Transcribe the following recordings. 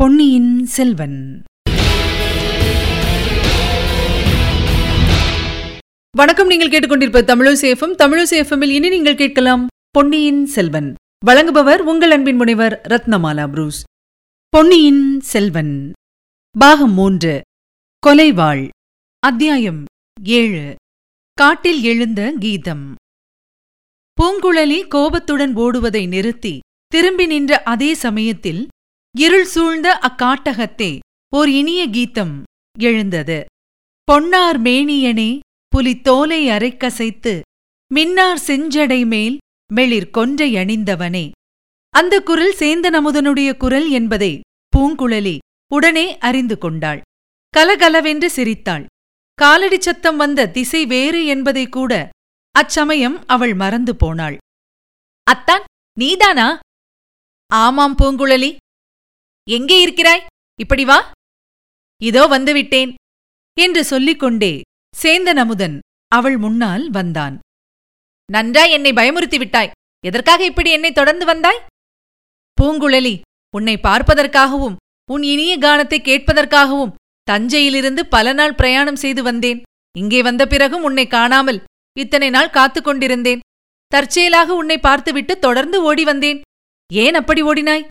பொன்னியின் செல்வன். வணக்கம். நீங்கள் கேட்டுக்கொண்டிருப்ப தமிழ சேஃபம். தமிழ சேஃபமில் இனி நீங்கள் கேட்கலாம் பொன்னியின் செல்வன். வழங்குபவர் உங்கள் அன்பின் முனைவர் ரத்னமாலா புரூஸ். பொன்னியின் செல்வன் பாகம் 3, கொலைவாள். அத்தியாயம் 7, காட்டில் எழுந்த கீதம். பூங்குழலி கோபத்துடன் ஓடுவதை நிறுத்தி திரும்பி நின்ற அதே சமயத்தில் இருள் சூழ்ந்த அக்காட்டகத்தே ஓர் இனிய கீதம் எழுந்தது. பொன்னார் மேனியனே புலித்தோலை அரைக்கசைத்து மின்னார் செஞ்சடை மேல் மெளிர் கொன்றை அணிந்தவனே. அந்த குரல் சேந்தனமுதனுடைய குரல் என்பதை பூங்குழலி உடனே அறிந்து கொண்டாள். கலகலவென்று சிரித்தாள். காலடி சத்தம் வந்த திசை வேறு என்பதை கூட அச்சமயம் அவள் மறந்து போனாள். அத்தான், நீதானா? ஆமாம் பூங்குழலி. எங்கே இருக்கிறாய்? இப்படி வா. இதோ வந்துவிட்டேன் என்று சொல்லிக்கொண்டே சேந்தனமுதன் அவள் முன்னால் வந்தான். நன்றாய் என்னை பயமுறுத்திவிட்டாய். எதற்காக இப்படி என்னை தொடர்ந்து வந்தாய்? பூங்குழலி, உன்னை பார்ப்பதற்காகவும் உன் இனிய கானத்தை கேட்பதற்காகவும் தஞ்சையிலிருந்து பல நாள் பிரயாணம் செய்து வந்தேன். இங்கே வந்த பிறகும் உன்னை காணாமல் இத்தனை நாள் காத்து கொண்டிருந்தேன். தற்செயலாக உன்னை பார்த்துவிட்டு தொடர்ந்து ஓடி வந்தேன். ஏன் அப்படி ஓடினாய்?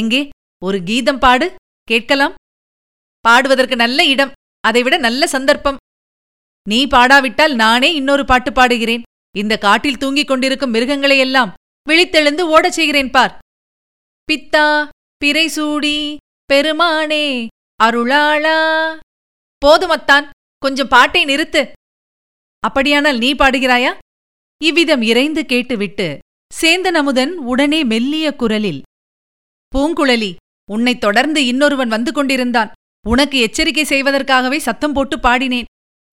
எங்கே? ஒரு கீதம் பாடு, கேட்கலாம். பாடுவதற்கு நல்ல இடம், அதைவிட நல்ல சந்தர்ப்பம். நீ பாடாவிட்டால் நானே இன்னொரு பாட்டு பாடுகிறேன். இந்த காட்டில் தூங்கிக் கொண்டிருக்கும் மிருகங்களையெல்லாம் விழித்தெழுந்து ஓடச் செய்கிறேன் பார். பித்தா பிறைசூடி பெருமானே அருளாளா. போதுமத்தான், கொஞ்சம் பாட்டை நிறுத்து. அப்படியானால் நீ பாடுகிறாயா? இவ்விதம் இறைந்து கேட்டுவிட்டு சேந்தனமுதன் உடனே மெல்லிய குரலில், பூங்குழலி, உன்னை தொடர்ந்து இன்னொருவன் வந்து கொண்டிருந்தான். உனக்கு எச்சரிக்கை செய்வதற்காகவே சத்தம் போட்டு பாடினேன்.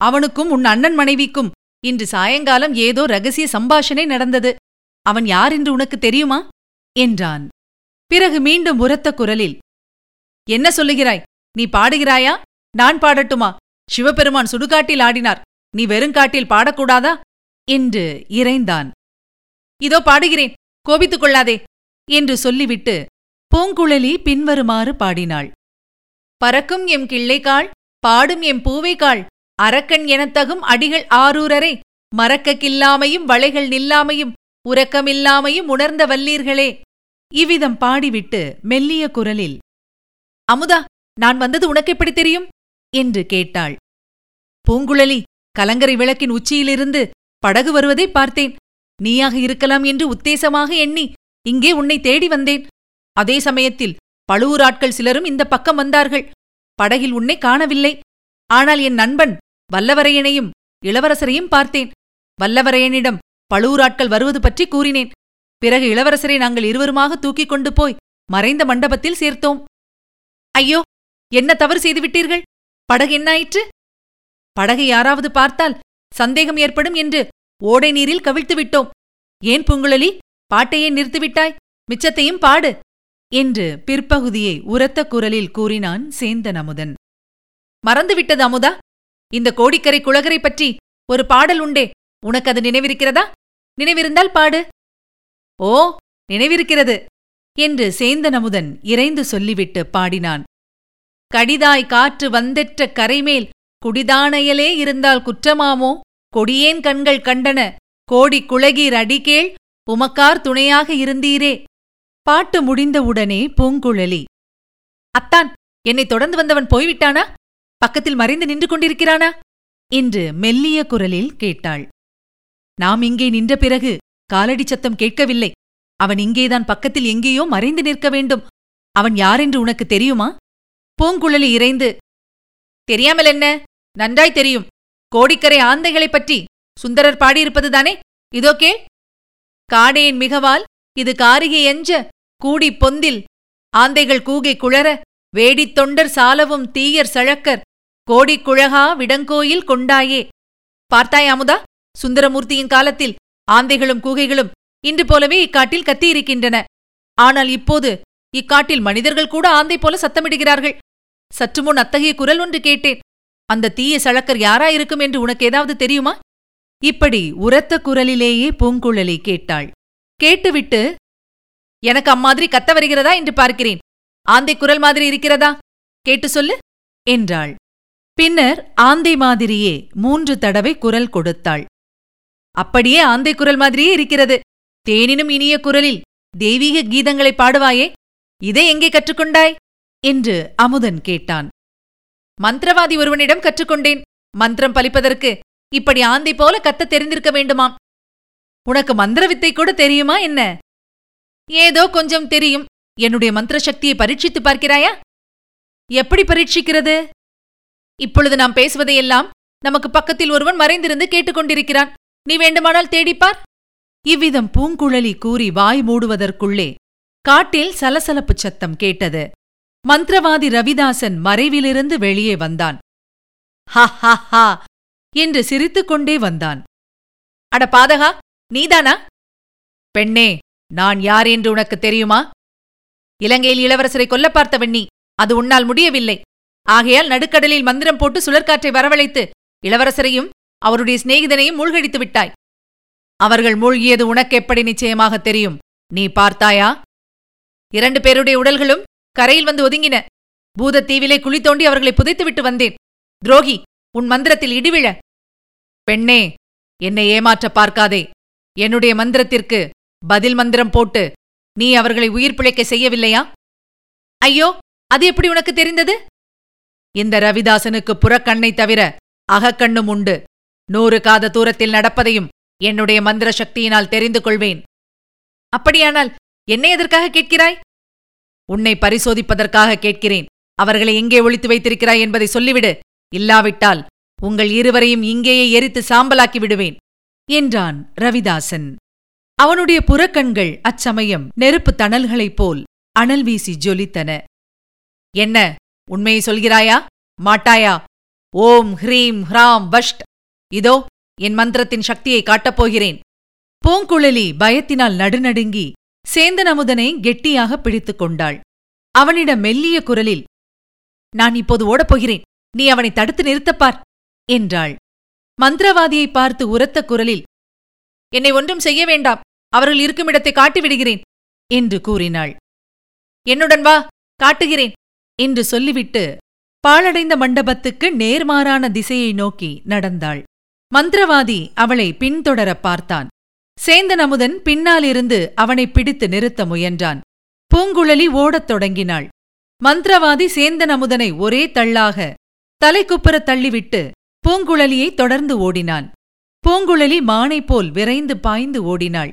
அவனுக்கும் உன் அண்ணன் மனைவிக்கும் இன்று சாயங்காலம் ஏதோ ரகசிய சம்பாஷணை நடந்தது. அவன் யார் என்று உனக்கு தெரியுமா என்றான். பிறகு மீண்டும் உரத்த குரலில், என்ன சொல்லுகிறாய்? நீ பாடுகிறாயா? நான் பாடட்டுமா? சிவபெருமான் சுடுகாட்டில் ஆடினார், நீ வெறுங்காட்டில் பாடக்கூடாதா என்று இறைந்தான். இதோ பாடுகிறேன், கோபித்துக் கொள்ளாதே என்று சொல்லிவிட்டு பூங்குழலி பின்வருமாறு பாடினாள். பறக்கும் எம் கிள்ளைக்காள், பாடும் எம் பூவைக்காள், அரக்கன் எனத்தகும் அடிகள் ஆரூரரை மறக்கக்கில்லாமையும் வளைகள் நில்லாமையும் உறக்கமில்லாமையும் உணர்ந்த வல்லீர்களே. இவ்விதம் பாடிவிட்டு மெல்லிய குரலில், அமுதா, நான் வந்தது உனக்கெப்படி தெரியும் என்று கேட்டாள். பூங்குழலி, கலங்கரை விளக்கின் உச்சியிலிருந்து படகு வருவதை பார்த்தேன். நீயாக இருக்கலாம் என்று உத்தேசமாக எண்ணி இங்கே உன்னை தேடி வந்தேன். அதே சமயத்தில் பழுவூராட்கள் சிலரும் இந்த பக்கம் வந்தார்கள். படகில் உன்னை காணவில்லை. ஆனால் என் நண்பன் வல்லவரையனையும் இளவரசரையும் பார்த்தேன். வல்லவரையனிடம் பழுவூராட்கள் வருவது பற்றி கூறினேன். பிறகு இளவரசரை நாங்கள் இருவருமாக தூக்கிக் கொண்டு போய் மறைந்த மண்டபத்தில் சேர்த்தோம். ஐயோ, என்ன தவறு செய்துவிட்டீர்கள்! படகு என்னாயிற்று? படகை யாராவது பார்த்தால் சந்தேகம் ஏற்படும் என்று ஓடை நீரில் கவிழ்த்து விட்டோம். ஏன் பூங்குழலி, பாட்டையே நிறுத்திவிட்டாய்? மிச்சத்தையும் பாடு என்று பிற்பகுதியை உரத்த குரலில் கூறினான் சேந்தனமுதன். மறந்துவிட்டது அமுதா. இந்த கோடிக்கரை குலகரை பற்றி ஒரு பாடல் உண்டே, உனக்கு அது நினைவிருக்கிறதா? நினைவிருந்தால் பாடு. ஓ, நினைவிருக்கிறது என்று சேந்தனமுதன் இறைந்து சொல்லிவிட்டு பாடினான். கடிதாய் காற்று வந்தெற்ற கரைமேல் குடிதானையலே இருந்தால் குற்றமாமோ, கொடியேன் கண்கள் கண்டன கோடி குலகீர் அடிகேள் உமக்கார் துணையாக இருந்தீரே. பாட்டு முடிந்தவுடனே பூங்குழலி, அத்தான், என்னை தொடர்ந்து வந்தவன் போய்விட்டானா? பக்கத்தில் மறைந்து நின்று கொண்டிருக்கிறானா என்று மெல்லிய குரலில் கேட்டாள். நாம் இங்கே நின்ற பிறகு காலடி சத்தம் கேட்கவில்லை. அவன் இங்கேதான் பக்கத்தில் எங்கேயோ மறைந்து நிற்க வேண்டும். அவன் யாரென்று உனக்கு தெரியுமா? பூங்குழலி இறைந்து, தெரியாமல் என்ன, நன்றாய் தெரியும். கோடிக்கரை ஆந்தைகளைப் பற்றி சுந்தரர் பாடியிருப்பதுதானே, இதோ கேள். காடேன் மிகவால் இது காரிகை எஞ்ச கூடி பொந்தில் ஆந்தைகள் கூகை குளற வேடித் தொண்டர் சாலவும் தீயர் சழக்கர் கோடிக்குழகா விடங்கோயில் கொண்டாயே. பார்த்தாய் அமுதா, சுந்தரமூர்த்தியின் காலத்தில் ஆந்தைகளும் கூகைகளும் இன்று போலவே இக்காட்டில் கத்தியிருக்கின்றன. ஆனால் இப்போது இக்காட்டில் மனிதர்கள் கூட ஆந்தை போல சத்தமிடுகிறார்கள். சற்றுமுன் அத்தகைய குரல் ஒன்று கேட்டேன். அந்த தீய சழக்கர் யாராயிருக்கும் என்று உனக்கு ஏதாவது தெரியுமா? இப்படி உரத்த குரலிலேயே பூங்குழலி கேட்டாள். கேட்டுவிட்டு, எனக்கு அம்மாதிரி கத்த வருகிறதா என்று பார்க்கிறேன். ஆந்தை குரல் மாதிரி இருக்கிறதா? கேட்டு சொல்லு என்றாள். பின்னர் ஆந்தை மாதிரியே 3 தடவை குரல் கொடுத்தாள். அப்படியே ஆந்தை குரல் மாதிரியே இருக்கிறது. தேனினும் இனிய குரலில் தெய்வீக கீதங்களை பாடுவாயே, இதை எங்கே கற்றுக்கொண்டாய் என்று அமுதன் கேட்டான். மந்திரவாதி ஒருவனிடம் கற்றுக்கொண்டேன். மந்திரம் பலிப்பதற்கு இப்படி ஆந்தை போல கத்த தெரிந்திருக்க வேண்டுமாம். உனக்கு மந்திரவித்தை கூட தெரியுமா என்ன? ஏதோ கொஞ்சம் தெரியும். என்னுடைய மந்திர சக்தியை பரீட்சித்து பார்க்கிறாயா? எப்படி பரீட்சிக்கிறது? இப்பொழுது நாம் பேசுவதையெல்லாம் நமக்கு பக்கத்தில் ஒருவன் மறைந்திருந்து கேட்டுக்கொண்டிருக்கிறான். நீ வேண்டுமானால் தேடிப்பார். இவ்விதம் பூங்குழலி கூறி வாய் மூடுவதற்குள்ளே காட்டில் சலசலப்பு சத்தம் கேட்டது. மந்திரவாதி ரவிதாசன் மறைவிலிருந்து வெளியே வந்தான். ஹா ஹா ஹா என்று சிரித்துக்கொண்டே வந்தான். அட பாதகா, நீதானா? பெண்ணே, நான் யார் என்று உனக்கு தெரியுமா? இலங்கையில் இளவரசரை கொல்ல பார்த்தவன் நீ. அது உன்னால் முடியவில்லை. ஆகையால் நடுக்கடலில் மந்திரம் போட்டு சுழற்காற்றை வரவழைத்து இளவரசரையும் அவருடைய சிநேகிதனையும் மூழ்கடித்து விட்டாய். அவர்கள் மூழ்கியது உனக்கு எப்படி நிச்சயமாக தெரியும்? நீ பார்த்தாயா? 2 பேருடைய உடல்களும் கரையில் வந்து ஒதுங்கின. பூதத்தீவிலே குழி தோண்டி அவர்களை புதைத்துவிட்டு வந்தேன். துரோகி, உன் மந்திரத்தில் இடிவிழ. பெண்ணே, என்னை ஏமாற்ற பார்க்காதே. என்னுடைய மந்திரத்திற்கு பதில் மந்திரம் போட்டு நீ அவர்களை உயிர் பிழைக்க செய்யவில்லையா? ஐயோ, அது எப்படி உனக்கு தெரிந்தது? இந்த ரவிதாசனுக்கு புறக்கண்ணை தவிர அகக்கண்ணும் உண்டு. 100 காத தூரத்தில் நடப்பதையும் என்னுடைய மந்திர சக்தியினால் தெரிந்து கொள்வேன். அப்படியானால் என்னை எதற்காக கேட்கிறாய்? உன்னை பரிசோதிப்பதற்காக கேட்கிறேன். அவர்களை எங்கே ஒளித்து வைத்திருக்கிறாய் என்பதை சொல்லிவிடு. இல்லாவிட்டால் உங்கள் இருவரையும் இங்கேயே எரித்து சாம்பலாக்கி விடுவேன் என்றான் ரவிதாசன். அவனுடைய புறக்கண்கள் அச்சமயம் நெருப்பு தணல்களைப் போல் அனல் வீசி ஜொலித்தன. என்ன, உண்மையை சொல்கிறாயா மாட்டாயா? ஓம் ஹ்ரீம் ஹ்ராம் வஷ்ட், இதோ என் மந்திரத்தின் சக்தியை காட்டப்போகிறேன். பூங்குழலி பயத்தினால் நடுநடுங்கி சேந்தன் அமுதனை கெட்டியாக பிடித்துக் கொண்டாள். அவனிடம் மெல்லிய குரலில், நான் இப்போது ஓடப்போகிறேன், நீ அவனை தடுத்து நிறுத்தப்பார் என்றாள். மந்திரவாதியை பார்த்து உரத்த குரலில், என்னை ஒன்றும் செய்ய வேண்டாம், அவர்கள் இருக்கும் இடத்தை காட்டிவிடுகிறேன் என்று கூறினாள். என்னுடன் வா, காட்டுகிறேன் என்று சொல்லிவிட்டு பாழடைந்த மண்டபத்துக்கு நேர்மாறான திசையை நோக்கி நடந்தாள். மந்திரவாதி அவளை பின்தொடர பார்த்தான். சேந்தன் அமுதன் பின்னாலிருந்து அவனை பிடித்து நிறுத்த முயன்றான். பூங்குழலி ஓடத் தொடங்கினாள். மந்திரவாதி சேந்தன் அமுதனை ஒரே தள்ளாக தலைக்குப்புற தள்ளிவிட்டு பூங்குழலியை தொடர்ந்து ஓடினான். பூங்குழலி மானை போல் விரைந்து பாய்ந்து ஓடினாள்.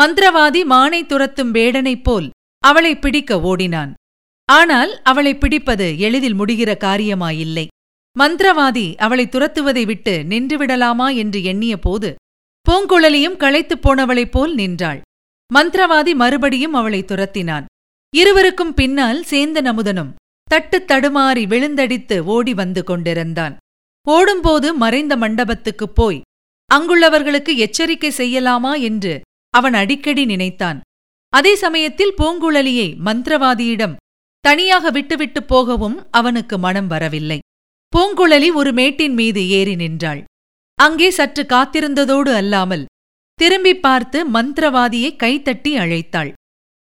மந்திரவாதி மானை துரத்தும் வேடனைப் போல் அவளை பிடிக்க ஓடினான். ஆனால் அவளை பிடிப்பது எளிதில் முடிகிற காரியமாயில்லை. மந்திரவாதி அவளை துரத்துவதை விட்டு நின்றுவிடலாமா என்று எண்ணிய போது பூங்குழலியும் களைத்துப் போனவளைப் போல் நின்றாள். மந்திரவாதி மறுபடியும் அவளை துரத்தினான். இருவருக்கும் பின்னால் சேந்தன் அமுதனும் தட்டு தடுமாறி விழுந்தடித்து ஓடி வந்து கொண்டிருந்தான். ஓடும்போது மறைந்த மண்டபத்துக்குப் போய் அங்குள்ளவர்களுக்கு எச்சரிக்கை செய்யலாமா என்று அவன் அடிக்கடி நினைத்தான். அதே சமயத்தில் பூங்குழலியை மந்திரவாதியிடம் தனியாக விட்டுவிட்டு போகவும் அவனுக்கு மனம் வரவில்லை. பூங்குழலி ஒரு மேட்டின் மீது ஏறி நின்றாள். அங்கே சற்று காத்திருந்ததோடு அல்லாமல் திரும்பி பார்த்து மந்திரவாதியை கைத்தட்டி அழைத்தாள்.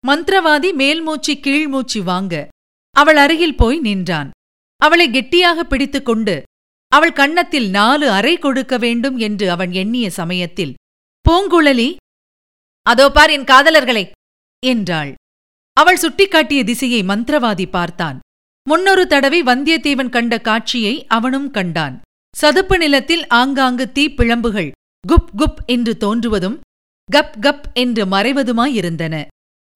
மந்திரவாதி மேல்மூச்சி கீழ்மூச்சி வாங்க அவள் அருகில் போய் நின்றான். அவளை கெட்டியாக பிடித்துக்கொண்டு அவள் கன்னத்தில் 4 அறை கொடுக்க வேண்டும் என்று அவன் எண்ணிய சமயத்தில் பூங்குழலி, அதோ பார் என் காதலர்களை என்றாள். அவள் சுட்டிக்காட்டிய திசையை மந்திரவாதி பார்த்தான். முன்னொரு தடவை வந்தியத்தேவன் கண்ட காட்சியை அவனும் கண்டான். சதுப்பு நிலத்தில் ஆங்காங்கு தீப்பிழம்புகள் குப் குப் என்று தோன்றுவதும் கப் கப் என்று மறைவதுமாயிருந்தன.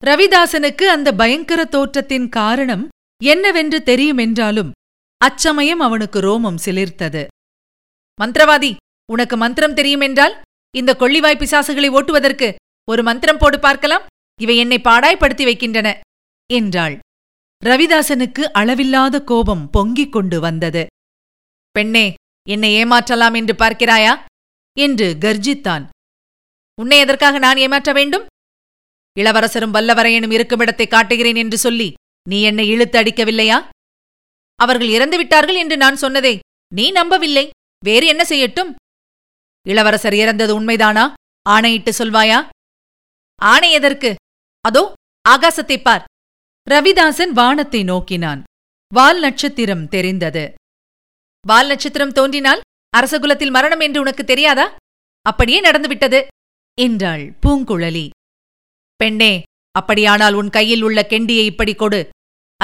ரவிதாசனுக்கு அந்த பயங்கர தோற்றத்தின் காரணம் என்னவென்று தெரியுமென்றாலும் அச்சமயம் அவனுக்கு ரோமம் சிலிர்த்தது. மந்திரவாதி, உனக்கு மந்திரம் தெரியுமென்றால் இந்த கொள்ளிவாய் பிசாசுகளை ஓட்டுவதற்கு ஒரு மந்திரம் போடு பார்க்கலாம். இவை என்னை பாடாய்படுத்தி வைக்கின்றன என்றாள். ரவிதாசனுக்கு அளவில்லாத கோபம் பொங்கிக் கொண்டு வந்தது. பெண்ணே, என்னை ஏமாற்றலாம் என்று பார்க்கிறாயா என்று கர்ஜித்தான். உன்னை எதற்காக நான் ஏமாற்ற வேண்டும்? இளவரசரும் வல்லவரையனும் இருக்குமிடத்தை காட்டுகிறேன் என்று சொல்லி நீ என்னை இழுத்து அடிக்கவில்லையா? அவர்கள் இறந்துவிட்டார்கள் என்று நான் சொன்னதை நீ நம்பவில்லை. வேறு என்ன செய்யட்டும்? இளவரசர் இறந்தது உண்மைதானா? ஆணையிட்டு சொல்வாயா? ஆணை எதற்கு? அதோ ஆகாசத்தைப் பார். ரவிதாசன் வானத்தை நோக்கினான். வால் நட்சத்திரம் தெரிந்தது. வால் நட்சத்திரம் தோன்றினால் அரசகுலத்தில் மரணம் என்று உனக்கு தெரியாதா? அப்படியே நடந்துவிட்டது என்றாள் பூங்குழலி. பெண்ணே, அப்படியானால் உன் கையில் உள்ள கெண்டியை இப்படி கொடு.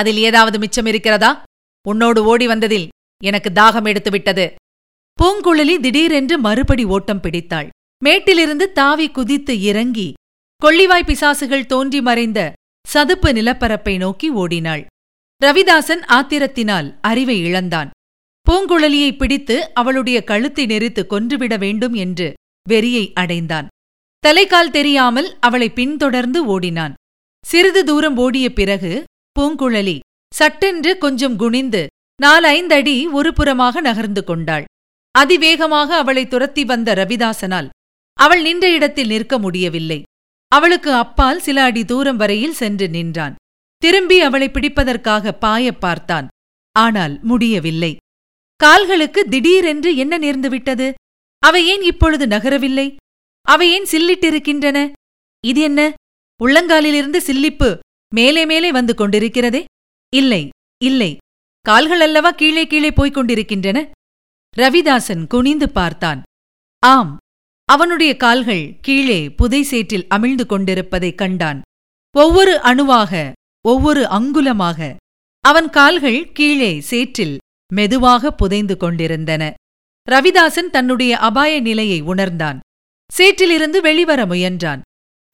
அதில் ஏதாவது மிச்சம் இருக்கிறதா? உன்னோடு ஓடி வந்ததில் எனக்கு தாகம் எடுத்துவிட்டது. பூங்குழலி திடீரென்று மறுபடி ஓட்டம் பிடித்தாள். மேட்டிலிருந்து தாவி குதித்து இறங்கி கொள்ளிவாய் பிசாசுகள் தோன்றி மறைந்த சதுப்பு நிலப்பரப்பை நோக்கி ஓடினாள். ரவிதாசன் ஆத்திரத்தினால் அறிவை இழந்தான். பூங்குழலியை பிடித்து அவளுடைய கழுத்தை நெரித்து கொன்றுவிட வேண்டும் என்று வெறியை அடைந்தான். தலைக்கால் தெரியாமல் அவளை பின்தொடர்ந்து ஓடினான். சிறிது தூரம் ஓடிய பிறகு பூங்குழலி சட்டென்று கொஞ்சம் குனிந்து 4-5 அடி ஒரு புறமாக நகர்ந்து கொண்டாள். அதிவேகமாக அவளை துரத்தி வந்த ரவிதாசனால் அவள் நின்ற இடத்தில் நிற்க முடியவில்லை. அவளுக்கு அப்பால் சில அடி தூரம் வரையில் சென்று நின்றான். திரும்பி அவளை பிடிப்பதற்காக பாயப் பார்த்தான். ஆனால் முடியவில்லை. கால்களுக்கு திடீரென்று என்ன நேர்ந்துவிட்டது? அவை ஏன் இப்பொழுது நகரவில்லை? அவை ஏன் சில்லிட்டிருக்கின்றன? இது என்ன? உள்ளங்காலிலிருந்து சில்லிப்பு மேலே மேலே வந்து கொண்டிருக்கிறதே. இல்லை, இல்லை, கால்கள் அல்லவா கீழே கீழே போய்க் கொண்டிருக்கின்றன. ரவிதாசன் குனிந்து பார்த்தான். ஆம், அவனுடைய கால்கள் கீழே புதை சேற்றில் அமிழ்ந்து கொண்டிருப்பதைக் கண்டான். ஒவ்வொரு அணுவாக, ஒவ்வொரு அங்குலமாக அவன் கால்கள் கீழே சேற்றில் மெதுவாக புதைந்து கொண்டிருந்தன. ரவிதாசன் தன்னுடைய அபாய நிலையை உணர்ந்தான். சேற்றிலிருந்து வெளிவர முயன்றான்.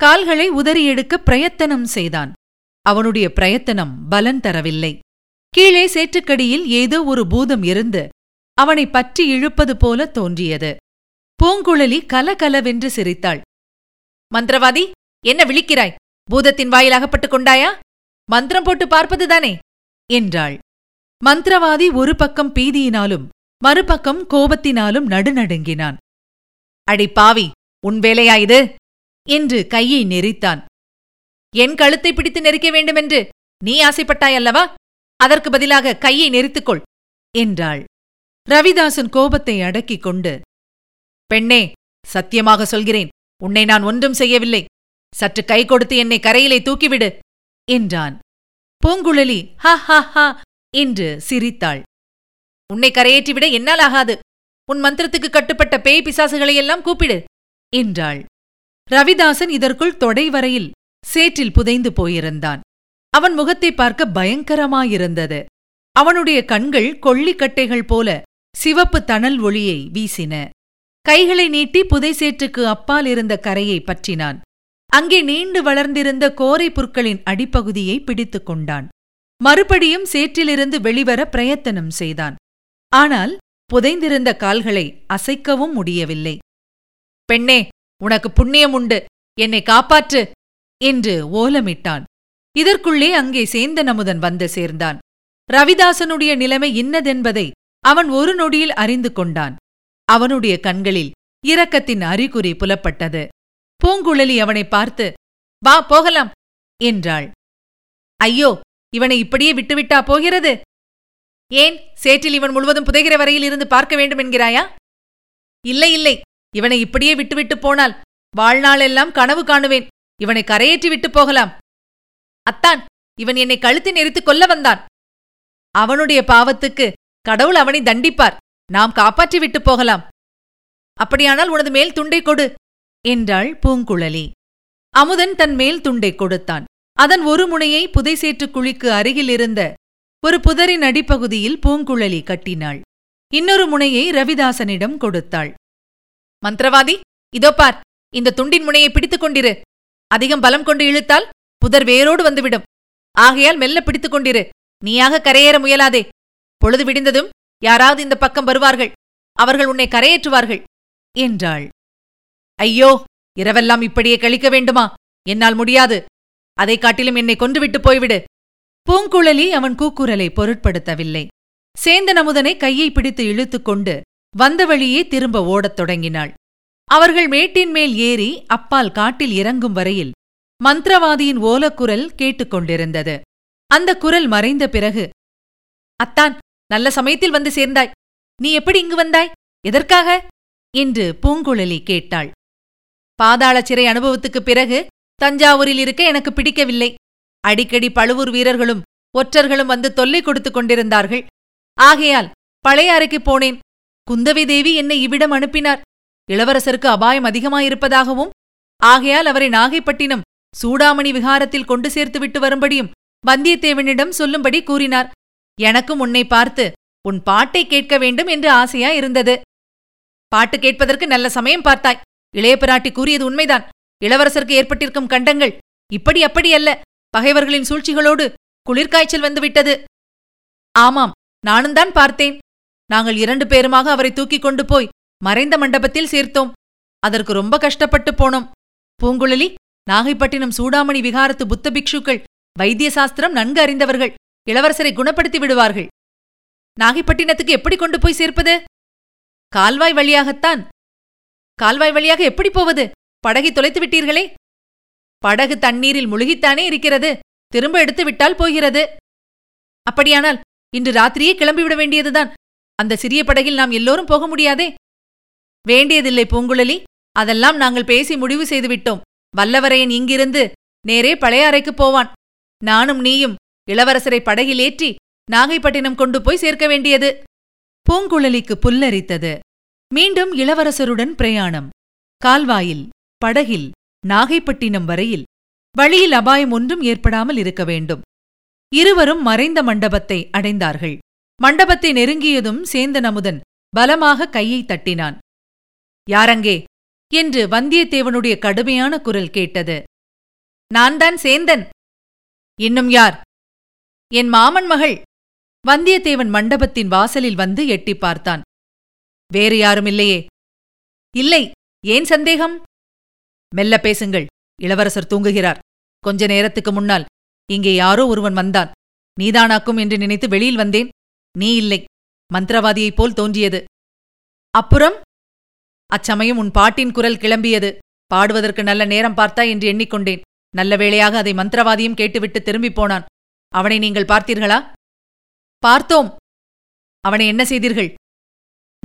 கால்களை உதறி எடுக்க பிரயத்தனம் செய்தான். அவனுடைய பிரயத்தனம் பலன் தரவில்லை. கீழே சேற்றுக்கடியில் ஏதோ ஒரு பூதம் இருந்து அவனை பற்றி இழுப்பது போல தோன்றியது. பூங்குழலி கலகலவென்று சிரித்தாள். மந்திரவாதி, என்ன விழிக்கிறாய்? பூதத்தின் வாயில் அகப்பட்டுக் கொண்டாயா? மந்திரம் போட்டு பார்ப்பதுதானே என்றாள். மந்திரவாதி ஒரு பக்கம் பீதியினாலும் மறுபக்கம் கோபத்தினாலும் நடுநடுங்கினான். அடி பாவி, உன் வேலையா இது என்று கையை நெறித்தான். என் கழுத்தை பிடித்து நெரிக்க வேண்டுமென்று நீ ஆசைப்பட்டாயல்லவா? அதற்கு பதிலாக கையை நெரித்துக்கொள் என்றாள். ரவிதாசன் கோபத்தை அடக்கிக் கொண்டு, பெண்ணே, சத்தியமாக சொல்கிறேன், உன்னை நான் ஒன்றும் செய்யவில்லை. சற்று கை கொடுத்து என்னை கரையிலே தூக்கிவிடு என்றான். பூங்குழலி ஹா ஹா ஹா என்று சிரித்தாள். உன்னை கரையேற்றிவிட என்னால் ஆகாது. உன் மந்திரத்துக்கு கட்டுப்பட்ட பேய் பிசாசுகளையெல்லாம் கூப்பிடு என்றாள். ரவிதாசன் இதற்குள் தொடை வரையில் சேற்றில் புதைந்து போயிருந்தான். அவன் முகத்தை பார்க்க பயங்கரமாயிருந்தது. அவனுடைய கண்கள் கொள்ளிக்கட்டைகள் போல சிவப்பு தணல் ஒளியை வீசின. கைகளை நீட்டி புதை சேற்றுக்கு அப்பால் இருந்த கரையை பற்றினான். அங்கே நீண்டு வளர்ந்திருந்த கோரை புற்களின் அடிப்பகுதியை பிடித்து கொண்டான். மறுபடியும் சேற்றிலிருந்து வெளிவர பிரயத்தனம் செய்தான். ஆனால் புதைந்திருந்த கால்களை அசைக்கவும் முடியவில்லை. பெண்ணே, உனக்கு புண்ணியம் உண்டு, என்னை காப்பாற்று என்று ஓலமிட்டான். இதற்குள்ளே அங்கே சேந்தன் அமுதன் வந்து சேர்ந்தான். ரவிதாசனுடைய நிலைமை இன்னதென்பதை அவன் ஒரு நொடியில் அறிந்து கொண்டான். அவனுடைய கண்களில் இரக்கத்தின் அறிகுறி புலப்பட்டது. பூங்குழலி அவனை பார்த்து, வா போகலாம் என்றாள். ஐயோ, இவனை இப்படியே விட்டுவிட்டா போகிறது? ஏன் சேற்றில் இவன் முழுவதும் புதைகிற வரையில் இருந்து பார்க்க வேண்டும் என்கிறாயா? இல்லை, இல்லை, இவனை இப்படியே விட்டுவிட்டு போனால் வாழ்நாளெல்லாம் கனவு காணுவேன். இவனை கரையேற்றி விட்டு போகலாம். அத்தான், இவன் என்னை கழுத்தை நெரித்து கொல்ல வந்தான். அவனுடைய பாவத்துக்கு கடவுள் அவனை தண்டிப்பார். நாம் காப்பாற்றி விட்டு போகலாம். அப்படியானால் உனது மேல் துண்டை கொடு என்றாள் பூங்குழலி. அமுதன் தன் மேல் துண்டை கொடுத்தான். அதன் ஒரு முனையை புதை சேற்று குழிக்கு அருகிலிருந்த ஒரு புதரின் அடிப்பகுதியில் பூங்குழலி கட்டினாள். இன்னொரு முனையை ரவிதாசனிடம் கொடுத்தாள். மந்திரவாதி, இதோ பார், இந்த துண்டின் முனையை பிடித்துக் கொண்டிரு. அதிகம் பலம் கொண்டு இழுத்தால் புதர் வேரோடு வந்துவிடும். ஆகையால் மெல்ல பிடித்துக் கொண்டிரு. நீயாக கரையேற முயலாதே. பொழுது விடிந்ததும் யாராவது இந்த பக்கம் வருவார்கள். அவர்கள் உன்னை கரையேற்றுவார்கள் என்றாள். ஐயோ, இரவெல்லாம் இப்படியே கழிக்க வேண்டுமா? என்னால் முடியாது. அதை காட்டிலும் என்னை கொன்றுவிட்டு போய்விடு. பூங்குழலி அவன் கூக்குரலை பொருட்படுத்தவில்லை. சேந்தன் அமுதனை கையை பிடித்து இழுத்துக்கொண்டு வந்த வழியே திரும்ப ஓடத் தொடங்கினாள். அவர்கள் மேட்டின் மேல் ஏறி அப்பால் காட்டில் இறங்கும் வரையில் மந்திரவாதியின் ஓலக்குரல் கேட்டுக்கொண்டிருந்தது. அந்த குரல் மறைந்த பிறகு, அத்தான், நல்ல சமயத்தில் வந்து சேர்ந்தாய். நீ எப்படி இங்கு வந்தாய்? எதற்காக என்று பூங்குழலி கேட்டாள். பாதாள சிறை அனுபவத்துக்குப் பிறகு தஞ்சாவூரில் இருக்க எனக்கு பிடிக்கவில்லை. அடிக்கடி பழுவூர் வீரர்களும் ஒற்றர்களும் வந்து தொல்லை கொடுத்து கொண்டிருந்தார்கள். ஆகையால் பழையாறைக்கு போனேன். குந்தவி தேவி என்னை இவ்விடம் அனுப்பினார். இளவரசருக்கு அபாயம் அதிகமாயிருப்பதாகவும் ஆகையால் அவரை நாகைப்பட்டினம் சூடாமணி விகாரத்தில் கொண்டு சேர்த்துவிட்டு வரும்படியும் வந்தியத்தேவனிடம் சொல்லும்படி கூறினார். எனக்கும் உன்னை பார்த்து உன் பாட்டை கேட்க வேண்டும் என்று ஆசையா இருந்தது. பாட்டு கேட்பதற்கு நல்ல சமயம் பார்த்தாய். இளைய பிராட்டி கூறியது உண்மைதான். இளவரசருக்கு ஏற்பட்டிருக்கும் கண்டங்கள் இப்படி அப்படியல்ல, பகைவர்களின் சூழ்ச்சிகளோடு குளிர்காய்ச்சல் வந்துவிட்டது. ஆமாம், நானும் தான் பார்த்தேன். நாங்கள் 2 பேருமாக அவரை தூக்கிக் கொண்டு போய் மறைந்த மண்டபத்தில் சேர்த்தோம். அதற்கு ரொம்ப கஷ்டப்பட்டு போனோம். பூங்குழலி, நாகைப்பட்டினம் சூடாமணி விகாரத்து புத்த பிக்ஷுக்கள் வைத்திய சாஸ்திரம் நன்கு அறிந்தவர்கள். இளவரசரை குணப்படுத்தி விடுவார்கள். நாகைப்பட்டினத்துக்கு எப்படி கொண்டு போய் சேர்ப்பது? கால்வாய் வழியாகத்தான். கால்வாய் வழியாக எப்படி போவது? படகை தொலைத்து விட்டீர்களே. படகு தண்ணீரில் முழுகித்தானே இருக்கிறது. திரும்ப எடுத்து விட்டால் போகிறது. அப்படியானால் இன்று ராத்திரியே கிளம்பிவிட வேண்டியதுதான். அந்த சிறிய படகில் நாம் எல்லோரும் போக முடியாதே. வேண்டியதில்லை பூங்குழலி, அதெல்லாம் நாங்கள் பேசி முடிவு செய்துவிட்டோம். வல்லவரையன் இங்கிருந்து நேரே பழையாறைக்கு போவான். நானும் நீயும் இளவரசரை படகில் ஏற்றி நாகைப்பட்டினம் கொண்டு போய் சேர்க்க வேண்டியது. பூங்குழலிக்கு புல்லரித்தது. மீண்டும் இளவரசருடன் பிரயாணம். கால்வாயில், படகில், நாகைப்பட்டினம் வரையில். வழியில் அபாயம் ஒன்றும் ஏற்படாமல் இருக்க வேண்டும். இருவரும் மறைந்த மண்டபத்தை அடைந்தார்கள். மண்டபத்தை நெருங்கியதும் சேந்தன் அமுதன் பலமாக கையை தட்டினான். யாரங்கே என்று வந்தியத்தேவனுடைய கடுமையான குரல் கேட்டது. நான்தான் சேந்தன். இன்னும் யார்? என் மாமன் மகள். வந்தியத்தேவன் மண்டபத்தின் வாசலில் வந்து எட்டி பார்த்தான். வேறு யாரும் இல்லையே. இல்லை. ஏன் சந்தேகம்? மெல்ல பேசுங்கள். இளவரசர் தூங்குகிறார். கொஞ்ச நேரத்துக்கு முன்னால் இங்கே யாரோ ஒருவன் வந்தான். நீதானாக்கும் என்று நினைத்து வெளியில் வந்தேன். நீ இல்லை. மந்திரவாதியைப் போல் தோன்றியது. அப்புறம்? அச்சமயம் உன் பாட்டின் குரல் கிளம்பியது. பாடுவதற்கு நல்ல நேரம் பார்த்தாய் என்று எண்ணிக்கொண்டேன். நல்ல வேளையாக அதை மந்திரவாதியும் கேட்டுவிட்டு திரும்பி போனான். அவனை நீங்கள் பார்த்தீர்களா? பார்த்தோம். அவனை என்ன செய்தீர்கள்?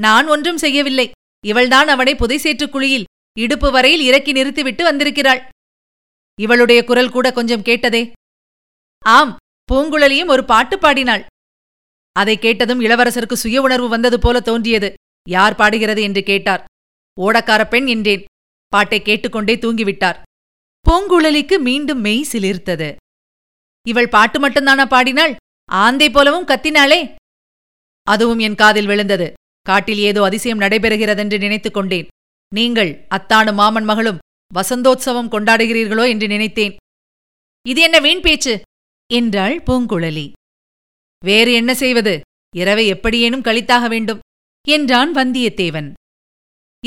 நான் ஒன்றும் செய்யவில்லை. இவள்தான் அவனை புதைசேற்றுக் குழியில் இடுப்பு வரையில் இறக்கி நிறுத்திவிட்டு வந்திருக்கிறாள். இவளுடைய குரல் கூட கொஞ்சம் கேட்டதே. ஆம், பூங்குழலியும் ஒரு பாட்டு பாடினாள். அதை கேட்டதும் இளவரசருக்கு சுய உணர்வு வந்தது போல தோன்றியது. யார் பாடுகிறது என்று கேட்டார். ஓடக்கார பெண் என்றேன். பாட்டை கேட்டுக்கொண்டே தூங்கிவிட்டார். பூங்குழலிக்கு மீண்டும் மெய் சிலிர்த்தது. இவள் பாட்டு மட்டும்தானா பாடினாள்? ஆந்தை போலவும் கத்தினாளே. அதுவும் என் காதில் விழுந்தது. காட்டில் ஏதோ அதிசயம் நடைபெறுகிறதென்று நினைத்துக் கொண்டேன். நீங்கள் அத்தானும் மாமன் மகளும் வசந்தோற்சவம் கொண்டாடுகிறீர்களோ என்று நினைத்தேன். இது என்ன வீண் பேச்சு என்றாள் பூங்குழலி. வேறு என்ன செய்வது? இரவை எப்படியேனும் கழித்தாக வேண்டும் என்றான் வந்தியத்தேவன்.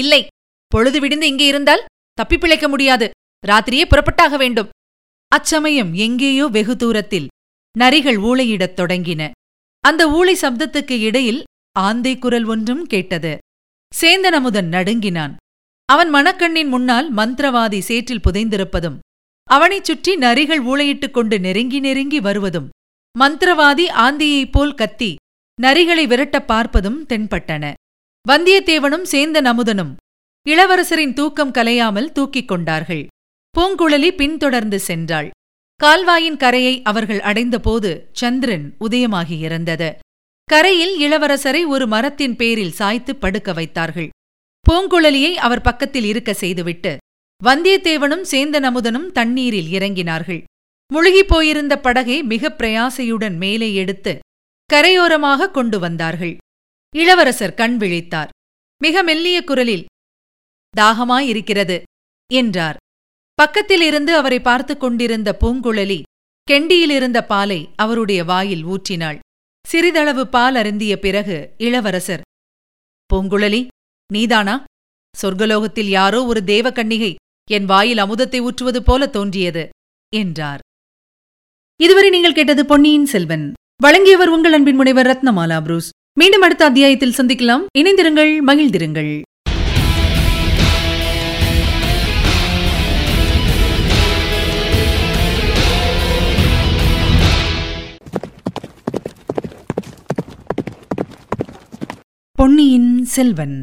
இல்லை, பொழுது விடிந்து இங்கே இருந்தால் தப்பிப்பிழைக்க முடியாது. ராத்திரியே புறப்பட்டாக வேண்டும். அச்சமயம் எங்கேயோ வெகு தூரத்தில் நரிகள் ஊளையிடத் தொடங்கின. அந்த ஊளை சப்தத்துக்கு இடையில் ஆந்தை குரல் ஒன்றும் கேட்டது. சேந்தன் அமுதன் நடுங்கினான். அவன் மணக்கண்ணின் முன்னால் மந்திரவாதி சேற்றில் புதைந்திருப்பதும், அவனைச் சுற்றி நரிகள் ஊளையிட்டுக் கொண்டு நெருங்கி நெருங்கி வருவதும், மந்திரவாதி ஆந்தையைப் போல் கத்தி நரிகளை விரட்டப் பார்ப்பதும் தென்பட்டன. வந்தியத்தேவனும் சேந்தன் அமுதனும் இளவரசரின் தூக்கம் கலையாமல் தூக்கிக் கொண்டார்கள். பூங்குழலி பின்தொடர்ந்து சென்றாள். கால்வாயின் கரையை அவர்கள் அடைந்தபோது சந்திரன் உதயமாகியிருந்தது. கரையில் இளவரசரை ஒரு மரத்தின் பேரில் சாய்த்து படுக்க வைத்தார்கள். பூங்குழலியை அவர் பக்கத்தில் இருக்க செய்துவிட்டு வந்தியத்தேவனும் சேந்தன் அமுதனும் தண்ணீரில் இறங்கினார்கள். முழுகிப் போயிருந்த படகை மிகப் பிரயாசையுடன் மேலே எடுத்து கரையோரமாக கொண்டு வந்தார்கள். இளவரசர் கண் விழித்தார். மிக மெல்லிய குரலில், தாகமாயிருக்கிறது என்றார். பக்கத்திலிருந்து அவரை பார்த்து கொண்டிருந்த பூங்குழலி கெண்டியிலிருந்த பாலை அவருடைய வாயில் ஊற்றினாள். சிறிதளவு பால் அருந்திய பிறகு இளவரசர், பூங்குழலி, நீதானா? சொர்க்கலோகத்தில் யாரோ ஒரு தேவக்கன்னிகை என் வாயில் அமுதத்தை ஊற்றுவது போல தோன்றியது என்றார். இதுவரை நீங்கள் கேட்டது பொன்னியின் செல்வன். வழங்கியவர் உங்கள் அன்பின் முனைவர் ரத்னமாலா புரூஸ். மீண்டும் அடுத்த அத்தியாயத்தில் சந்திக்கலாம். இணைந்திருங்கள், மகிழ்ந்திருங்கள். பொன்னியின் செல்வன்.